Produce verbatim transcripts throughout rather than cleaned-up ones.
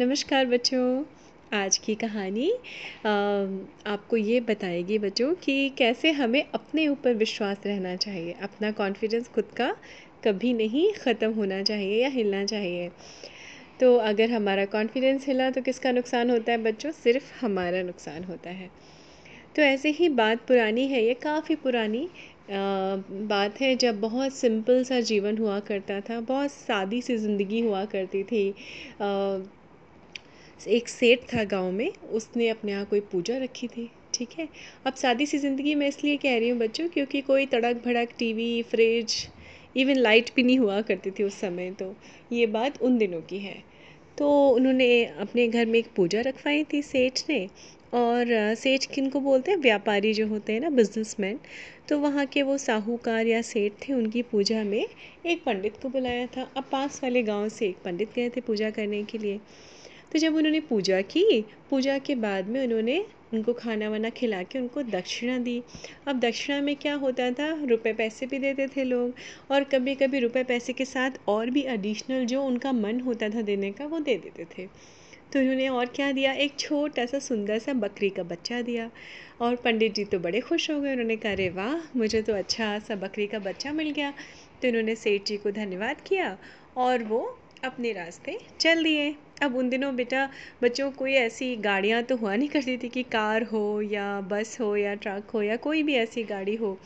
नमस्कार बच्चों, आज की कहानी आ, आपको ये बताएगी बच्चों कि कैसे हमें अपने ऊपर विश्वास रहना चाहिए। अपना कॉन्फिडेंस खुद का कभी नहीं ख़त्म होना चाहिए या हिलना चाहिए। तो अगर हमारा कॉन्फिडेंस हिला तो किसका नुकसान होता है बच्चों? सिर्फ हमारा नुकसान होता है। तो ऐसे ही बात पुरानी है, ये काफ़ी पुरानी बात है, जब बहुत सिंपल सा जीवन हुआ करता था, बहुत सादी सी ज़िंदगी हुआ करती थी। एक सेठ था गांव में, उसने अपने यहाँ कोई पूजा रखी थी। ठीक है, अब सादी सी ज़िंदगी मैं इसलिए कह रही हूँ बच्चों क्योंकि कोई तड़क भड़क टीवी, फ्रिज, इवन लाइट भी नहीं हुआ करती थी उस समय। तो ये बात उन दिनों की है। तो उन्होंने अपने घर में एक पूजा रखवाई थी सेठ ने। और सेठ किन को बोलते हैं? व्यापारी जो होते हैं ना, बिजनेसमैन। तो वहाँ के वो साहूकार या सेठ थे, उनकी पूजा में एक पंडित को बुलाया था। अब पास वाले गांव से एक पंडित गए थे पूजा करने के लिए। तो जब उन्होंने पूजा की, पूजा के बाद में उन्होंने उनको खाना वाना खिला के उनको दक्षिणा दी। अब दक्षिणा में क्या होता था, रुपए पैसे भी देते थे लोग, और कभी कभी रुपए पैसे के साथ और भी एडिशनल जो उनका मन होता था देने का वो दे देते थे। तो उन्होंने और क्या दिया, एक छोटा सा सुंदर सा बकरी का बच्चा दिया। और पंडित जी तो बड़े खुश हो गए। उन्होंने कहा, अरे वाह, मुझे तो अच्छा सा बकरी का बच्चा मिल गया। तो उन्होंने सेठ जी को धन्यवाद किया और वो अपने रास्ते चल दिए। अब उन दिनों बेटा बच्चों कोई ऐसी गाड़ियां तो हुआ नहीं करती थी कि कार हो या बस हो या ट्रक हो या कोई भी ऐसी गाड़ी हो।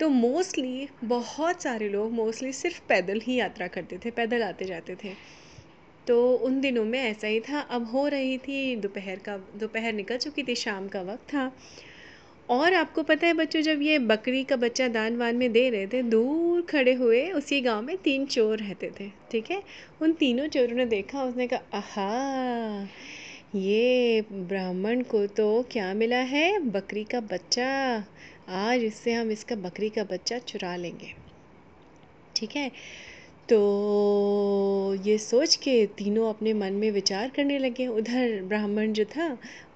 तो मोस्टली बहुत सारे लोग मोस्टली सिर्फ पैदल ही यात्रा करते थे, पैदल आते जाते थे। तो उन दिनों में ऐसा ही था। अब हो रही थी दोपहर का, दोपहर निकल चुकी थी, शाम का वक्त था। और आपको पता है बच्चों, जब ये बकरी का बच्चा दान वान में दे रहे थे, दूर खड़े हुए उसी गांव में तीन चोर रहते थे। ठीक है, उन तीनों चोरों ने देखा, उसने कहा, आहा, ये ब्राह्मण को तो क्या मिला है, बकरी का बच्चा। आज इससे हम इसका बकरी का बच्चा चुरा लेंगे। ठीक है, तो ये सोच के तीनों अपने मन में विचार करने लगे। उधर ब्राह्मण जो था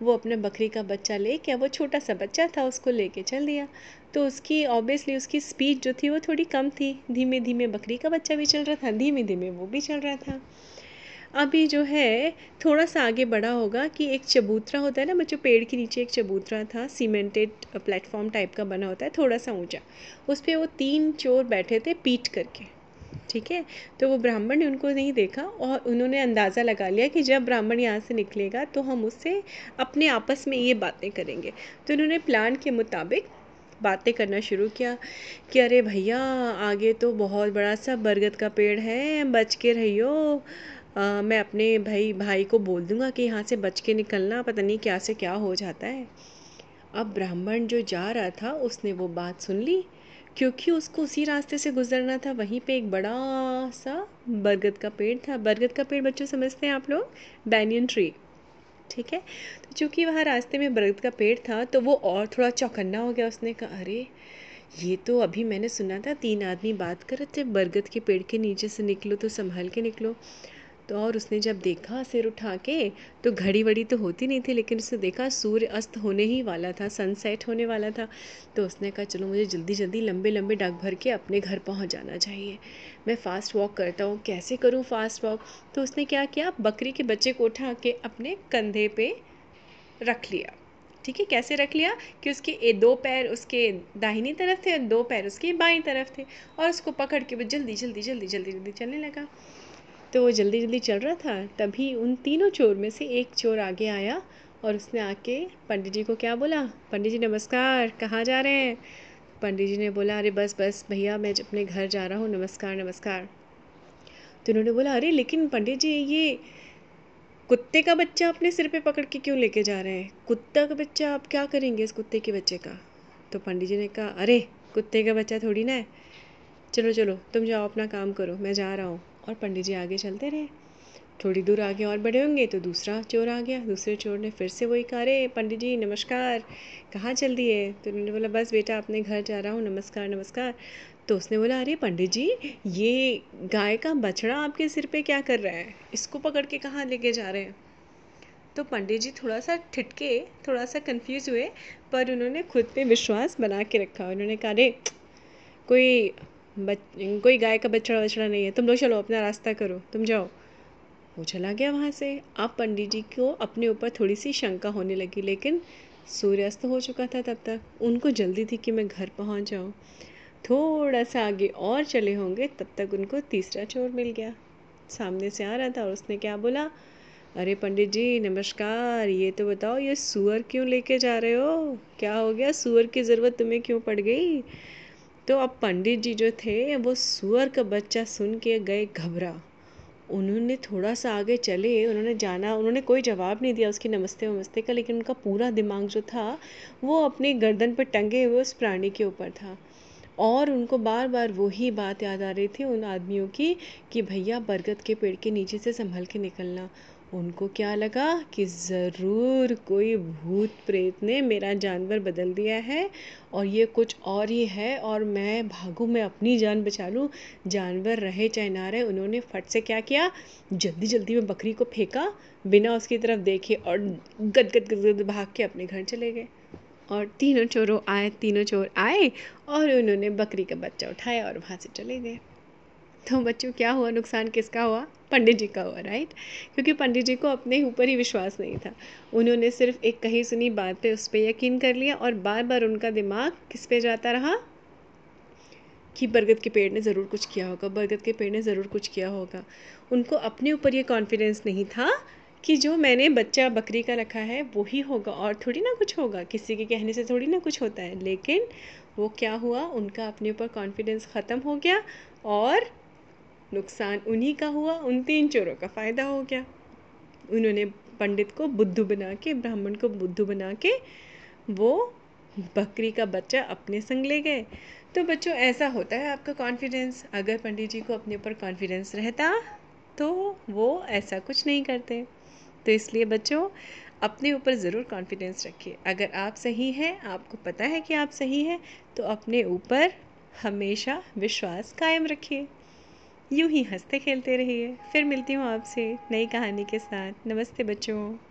वो अपना बकरी का बच्चा लेके, वो छोटा सा बच्चा था, उसको लेके चल दिया। तो उसकी ऑब्वियसली उसकी स्पीड जो थी वो थोड़ी कम थी। धीमे धीमे बकरी का बच्चा भी चल रहा था, धीमे धीमे वो भी चल रहा था। अभी जो है थोड़ा सा आगे बढ़ा होगा कि एक चबूतरा होता है ना बच्चों, पेड़ के नीचे एक चबूतरा था, सीमेंटेड प्लेटफॉर्म टाइप का बना होता है, थोड़ा सा ऊँचा। उस पर वो तीन चोर बैठे थे पीट करके। ठीक है, तो वो ब्राह्मण ने उनको नहीं देखा और उन्होंने अंदाज़ा लगा लिया कि जब ब्राह्मण यहाँ से निकलेगा तो हम उससे अपने आपस में ये बातें करेंगे। तो उन्होंने प्लान के मुताबिक बातें करना शुरू किया कि अरे भैया, आगे तो बहुत बड़ा सा बरगद का पेड़ है, बच के रहियो। मैं अपने भाई भाई को बोल दूँगा कि यहाँ से बच के निकलना, पता नहीं क्या से क्या हो जाता है। अब ब्राह्मण जो जा रहा था उसने वो बात सुन ली, क्योंकि उसको उसी रास्ते से गुजरना था। वहीं पे एक बड़ा सा बरगद का पेड़ था। बरगद का पेड़ बच्चों समझते हैं आप लोग, बैनियन ट्री। ठीक है, तो चूँकि वहाँ रास्ते में बरगद का पेड़ था तो वो और थोड़ा चौकन्ना हो गया। उसने कहा, अरे ये तो अभी मैंने सुना था तीन आदमी बात कर रहे थे, बरगद के पेड़ के नीचे से निकलो तो संभल के निकलो। तो और उसने जब देखा सिर उठा के, तो घड़ी वड़ी तो होती नहीं थी, लेकिन उसने देखा सूर्य अस्त होने ही वाला था, सनसेट होने वाला था। तो उसने कहा, चलो मुझे जल्दी जल्दी लंबे लंबे डाक भर के अपने घर पहुंच जाना चाहिए। मैं फ़ास्ट वॉक करता हूँ, कैसे करूँ फ़ास्ट वॉक। तो उसने क्या किया, बकरी के बच्चे को उठा के अपने कंधे पर रख लिया। ठीक है, कैसे रख लिया कि उसके ए दो पैर उसके दाहिनी तरफ थे और दो पैर उसके बाईं तरफ थे, और उसको पकड़ के वो जल्दी जल्दी जल्दी जल्दी जल्दी चलने लगा। तो वो जल्दी जल्दी चल रहा था, तभी उन तीनों चोर में से एक चोर आगे आया और उसने आके पंडित जी को क्या बोला, पंडित जी नमस्कार, कहाँ जा रहे हैं। पंडित जी ने बोला, अरे बस बस भैया, मैं अपने घर जा रहा हूँ, नमस्कार नमस्कार। तो उन्होंने बोला, अरे लेकिन पंडित जी, ये कुत्ते का बच्चा अपने सिर पे पकड़ के क्यों लेके जा रहे हैं, कुत्ता का बच्चा आप क्या करेंगे इस कुत्ते के बच्चे का। तो पंडित जी ने कहा, अरे कुत्ते का बच्चा थोड़ी ना है, चलो चलो तुम जाओ अपना काम करो, मैं जा रहा हूँ। और पंडित जी आगे चलते रहे। थोड़ी दूर आगे और बढ़े होंगे तो दूसरा चोर आ गया। दूसरे चोर ने फिर से वही कहा, अरे पंडित जी नमस्कार, कहाँ चल दिए। तो उन्होंने बोला, बस बेटा अपने घर जा रहा हूँ, नमस्कार नमस्कार। तो उसने बोला, अरे पंडित जी, ये गाय का बछड़ा आपके सिर पे क्या कर रहा है, इसको पकड़ के कहाँ लेके जा रहे हैं। तो पंडित जी थोड़ा सा ठिठके, थोड़ा सा कन्फ्यूज़ हुए, पर उन्होंने खुद पर विश्वास बना के रखा। उन्होंने कहा, अरे कोई बच कोई गाय का बछड़ा वछड़ा नहीं है, तुम लोग चलो अपना रास्ता करो, तुम जाओ। वो चला गया वहाँ से। अब पंडित जी को अपने ऊपर थोड़ी सी शंका होने लगी, लेकिन सूर्यास्त हो चुका था तब तक। उनको जल्दी थी कि मैं घर पहुँच जाऊँ। थोड़ा सा आगे और चले होंगे तब तक उनको तीसरा चोर मिल गया, सामने से आ रहा था। और उसने क्या बोला, अरे पंडित जी नमस्कार, ये तो बताओ ये सूअर क्यों लेके जा रहे हो, क्या हो गया, सूअर की ज़रूरत तुम्हें क्यों पड़ गई। तो अब पंडित जी जो थे वो सूअर का बच्चा सुन के गए घबरा। उन्होंने थोड़ा सा आगे चले, उन्होंने जाना, उन्होंने कोई जवाब नहीं दिया उसके नमस्ते नमस्ते का, लेकिन उनका पूरा दिमाग जो था वो अपनी गर्दन पर टंगे हुए उस प्राणी के ऊपर था। और उनको बार बार वही बात याद आ रही थी उन आदमियों की कि भैया बरगद के पेड़ के नीचे से संभल के निकलना। उनको क्या लगा कि ज़रूर कोई भूत प्रेत ने मेरा जानवर बदल दिया है और ये कुछ और ही है, और मैं भागूँ, मैं अपनी जान बचा लूँ, जानवर रहे चाहे ना रहे। उन्होंने फट से क्या किया, जल्दी जल्दी में बकरी को फेंका बिना उसकी तरफ देखे और गद गद गद गद भाग के अपने घर चले गए। और तीनों चोरों आए तीनों चोर आए और उन्होंने बकरी का बच्चा उठाया और वहाँ से चले गए। तो बच्चों क्या हुआ, नुकसान किसका हुआ, पंडित जी का हुआ, राइट। क्योंकि पंडित जी को अपने ऊपर ही विश्वास नहीं था। उन्होंने सिर्फ एक कही सुनी बात पे उस पर यकीन कर लिया, और बार बार उनका दिमाग किस पे जाता रहा कि बरगद के पेड़ ने ज़रूर कुछ किया होगा, बरगद के पेड़ ने ज़रूर कुछ किया होगा। उनको अपने ऊपर ये कॉन्फिडेंस नहीं था कि जो मैंने बच्चा बकरी का रखा है वो ही होगा, और थोड़ी ना कुछ होगा, किसी के कहने से थोड़ी ना कुछ होता है। लेकिन वो क्या हुआ, उनका अपने ऊपर कॉन्फिडेंस ख़त्म हो गया और नुकसान उन्हीं का हुआ, उन तीन चोरों का फ़ायदा हो गया। उन्होंने पंडित को बुद्धू बना के, ब्राह्मण को बुद्धू बना के वो बकरी का बच्चा अपने संग ले गए। तो बच्चों ऐसा होता है आपका कॉन्फिडेंस। अगर पंडित जी को अपने ऊपर कॉन्फिडेंस रहता तो वो ऐसा कुछ नहीं करते। तो इसलिए बच्चों अपने ऊपर ज़रूर कॉन्फिडेंस रखिए। अगर आप सही हैं, आपको पता है कि आप सही हैं, तो अपने ऊपर हमेशा विश्वास कायम रखिए। यूं ही हंसते खेलते रहिए। फिर मिलती हूँ आपसे नई कहानी के साथ। नमस्ते बच्चों।